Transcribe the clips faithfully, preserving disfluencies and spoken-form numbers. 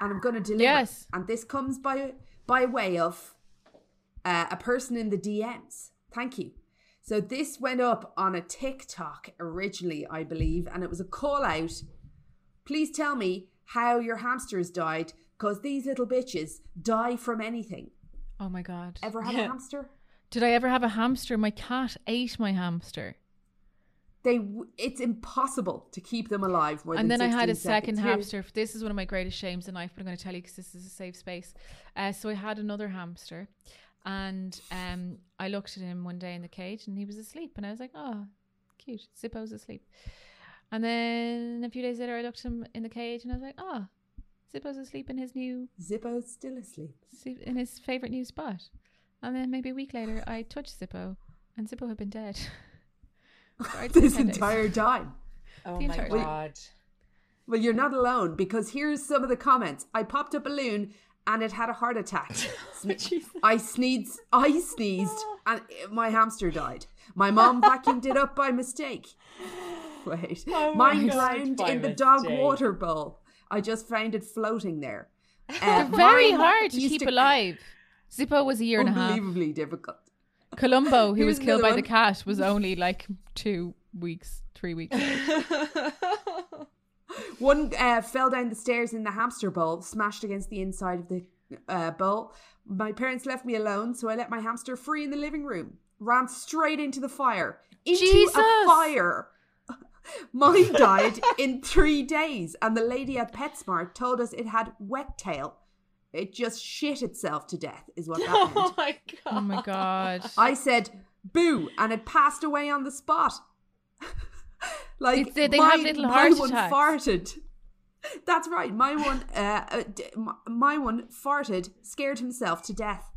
And I'm going to deliver. Yes. And this comes by by way of uh, a person in the D Ms. Thank you. So this went up on a TikTok originally, I believe. And it was a call out. Please tell me how your hamsters died, because these little bitches die from anything. Oh, my God. Ever have yeah. a hamster? Did I ever have a hamster? My cat ate my hamster. They, it's impossible to keep them alive. More and than then I had a second seconds. hamster. This is one of my greatest shames in life, but I'm going to tell you because this is a safe space. Uh, so I had another hamster, and um, I looked at him one day in the cage, and he was asleep, and I was like, "Oh, cute, Zippo's asleep." And then a few days later, I looked at him in the cage, and I was like, "Oh, Zippo's asleep in his new Zippo's still asleep in his favorite new spot." And then maybe a week later, I touched Zippo, and Zippo had been dead. this entire time. Oh my God. Well, well, you're not alone, because here's some of the comments. I popped a balloon and it had a heart attack. I sneezed, I sneezed and my hamster died. My mom vacuumed it up by mistake. Wait. Oh my Mine drowned in the dog mistake. water bowl. I just found it floating there. Uh, They're very hard to keep to... alive. Zippo was a year and a half. Unbelievably difficult. Columbo, who was killed by the cat, was only like two weeks, three weeks ago. One uh, fell down the stairs in the hamster bowl, smashed against the inside of the uh, bowl. My parents left me alone, so I let my hamster free in the living room. Ran straight into the fire. Into Jesus. a fire. Mine died in three days, and the lady at PetSmart told us it had wet tail. It just shit itself to death is what that meant. Oh my God. Oh my God. I said, boo, and it passed away on the spot. like, they, they my, have little my heart one attacks. farted. That's right. My one, uh, my one farted, scared himself to death.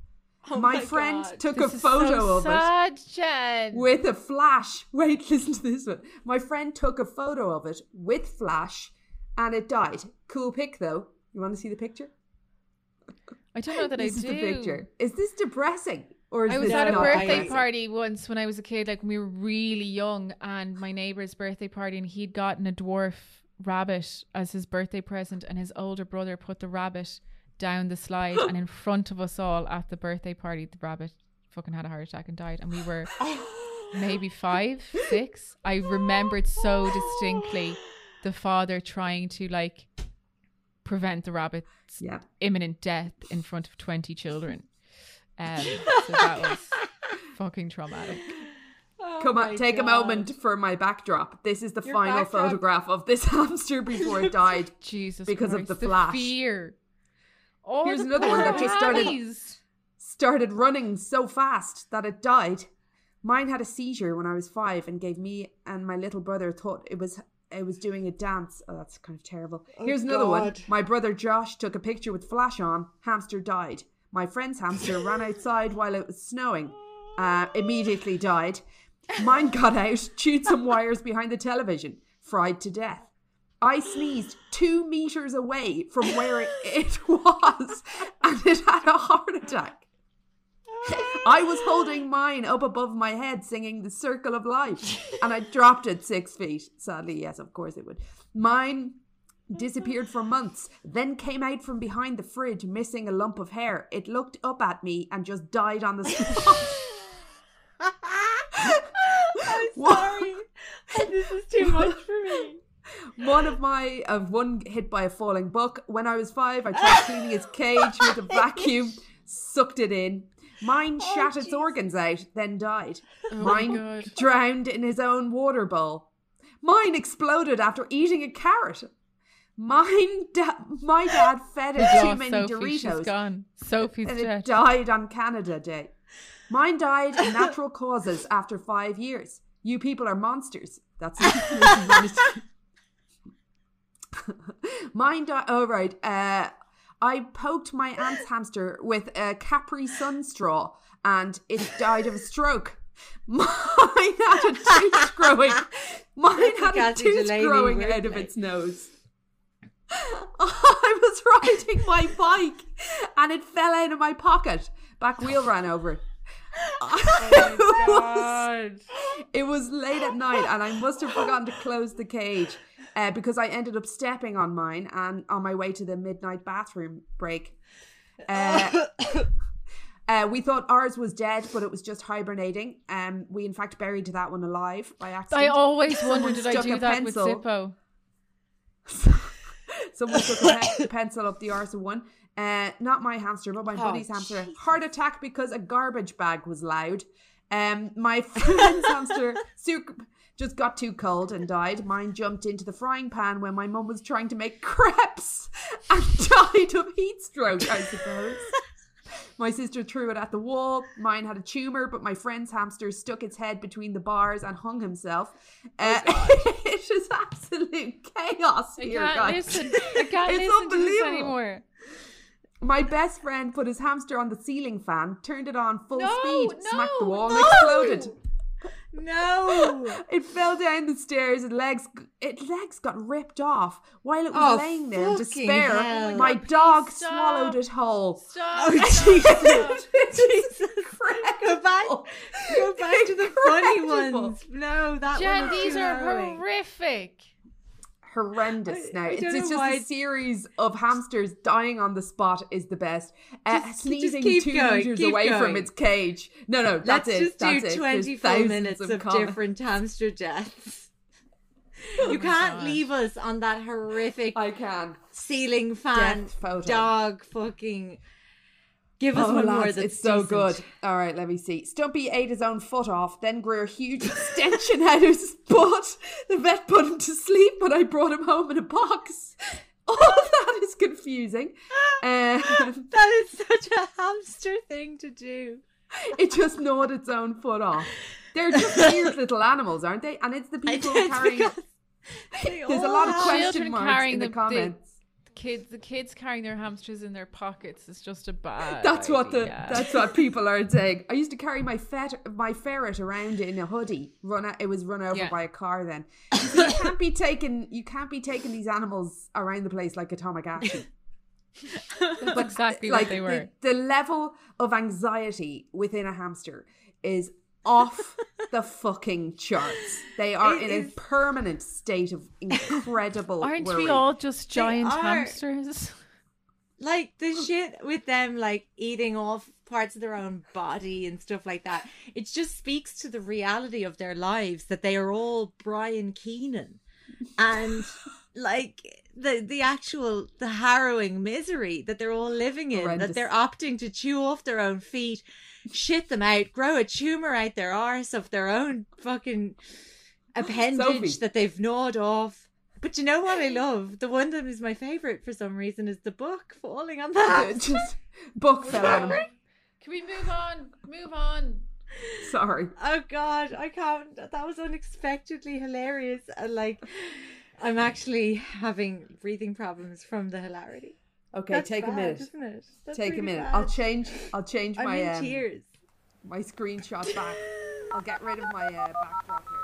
Oh my, my friend God. took this a photo so of sad, it Jen. with a flash. Wait, listen to this one. My friend took a photo of it with flash and it died. Cool pic though. You want to see the picture? I don't know that this I do. This is the picture. Is this depressing? Or is I was this at a birthday depressing? party once when I was a kid, like when we were really young, and my neighbor's birthday party, and he'd gotten a dwarf rabbit as his birthday present, and his older brother put the rabbit down the slide and in front of us all at the birthday party, the rabbit fucking had a heart attack and died. And we were maybe five, six. I remembered so distinctly the father trying to like prevent the rabbit's yeah. imminent death in front of twenty children. Um, so that was fucking traumatic. Oh Come on, take God. a moment for my backdrop. This is the Your final backdrop. photograph of this hamster before it died. Jesus because Christ. of the flash. The fear. All Here's the another one that just started, started running so fast that it died. Mine had a seizure when I was five and gave me and my little brother thought it was it was doing a dance. Oh, that's kind of terrible. Here's oh, another God. one. My brother Josh took a picture with flash on. Hamster died. My friend's hamster ran outside while it was snowing. Uh, immediately died. Mine got out, chewed some wires behind the television, fried to death. I sneezed two meters away from where it, it was, and it had a heart attack. I was holding mine up above my head, singing The Circle of Life, and I dropped it six feet. Sadly, yes, of course it would. Mine disappeared for months, then came out from behind the fridge, missing a lump of hair. It looked up at me and just died on the spot. I'm sorry. This is too much for me. One of my, uh, one hit by a falling buck. When I was five, I tried cleaning his cage with a vacuum, sucked it in. Mine oh, shat geez. its organs out, then died. Oh, Mine drowned in his own water bowl. Mine exploded after eating a carrot. Mine, da- my dad fed it too oh, many Sophie, Doritos. She's gone. Sophie's and it died on Canada Day. Mine died of natural causes after five years. You people are monsters. That's it. Mine died. Oh, right. Uh, I poked my aunt's hamster with a Capri Sun straw and it died of a stroke. Mine had a tooth growing. Mine had a tooth growing out of its nose. I was riding my bike and it fell out of my pocket. Back wheel ran over it. Oh was, it was late at night and I must have forgotten to close the cage uh, because I ended up stepping on mine and on my way to the midnight bathroom break. Uh, uh, we thought ours was dead, but it was just hibernating. Um, we in fact buried that one alive by accident. I always wondered, did I do that with Zippo? Someone took a pe- pencil up the arse of one. Uh, not my hamster, but my oh, buddy's hamster. Geez. Heart attack because a garbage bag was loud. Um, my friend's hamster just got too cold and died. Mine jumped into the frying pan when my mum was trying to make crepes and died of heat stroke, I suppose. My sister threw it at the wall. Mine had a tumour, but my friend's hamster stuck its head between the bars and hung himself. Uh, oh it is absolute chaos here, I can't guys. Listen. I can't it's listen to this anymore. My best friend put his hamster on the ceiling fan, turned it on full no, speed, no, smacked the wall, no. and exploded. No, it fell down the stairs and legs. Its legs got ripped off while it was oh, laying there in despair. Hell. My God, dog swallowed it whole. Stop! Oh, stop, stop. Jesus, go back, go back to the funny ones. No, that Jen, one. Jen, these are annoying. horrific. Horrendous. Now I, I it's, it's just a series of hamsters dying on the spot is the best. Uh, just, sneezing just two going, meters away going. from its cage. No, no, that's Let's it. Let's just do twenty-four minutes of, of different hamster deaths. Oh you can't God. leave us on that horrific. I can ceiling fan death photo. Dog fucking. Give us oh, one lads, more that's It's so decent. good. All right, let me see. Stumpy ate his own foot off, then grew a huge extension out of his butt. The vet put him to sleep, but I brought him home in a box. All that is confusing. Um, that is such a hamster thing to do. It just gnawed its own foot off. They're just weird little animals, aren't they? And it's the people carrying... There's a lot of question marks in the, the comments. The, Kids, the kids carrying their hamsters in their pockets is just a bad. That's idea. what the. That's what people are saying. I used to carry my fet, my ferret around in a hoodie. Run, it was run over yeah. by a car. Then so you can't be taking. You can't be taking these animals around the place like atomic action. That's but, exactly like, what they were. The, the level of anxiety within a hamster is off the fucking charts. They are it in is... a permanent state of incredible aren't worry. We all just giant hamsters? Like, the shit with them, like, eating off parts of their own body and stuff like that. It just speaks to the reality of their lives, that they are all Brian Keenan. And, like, the the actual, the harrowing misery that they're all living in, horrendous. That they're opting to chew off their own feet, shit them out, grow a tumour out their arse of their own fucking appendage Sophie. That they've gnawed off. But you know what I love? The one that is my favourite for some reason is the book falling on that. Book fell on. Can we move on? Move on. Sorry. Oh God, I can't. That was unexpectedly hilarious. And like, I'm actually having breathing problems from the hilarity. Okay, That's take bad, a minute. Isn't it? That's take really a minute. Bad. I'll change. I'll change I'm my. In um, tears. My screenshot back. I'll get rid of my uh, backdrop here.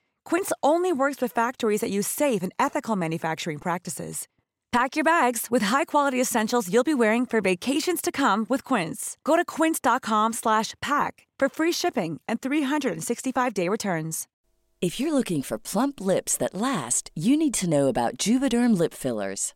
Quince only works with factories that use safe and ethical manufacturing practices. Pack your bags with high-quality essentials you'll be wearing for vacations to come with Quince. Go to quince.com slash pack for free shipping and three sixty-five day returns. If you're looking for plump lips that last, you need to know about Juvederm lip fillers.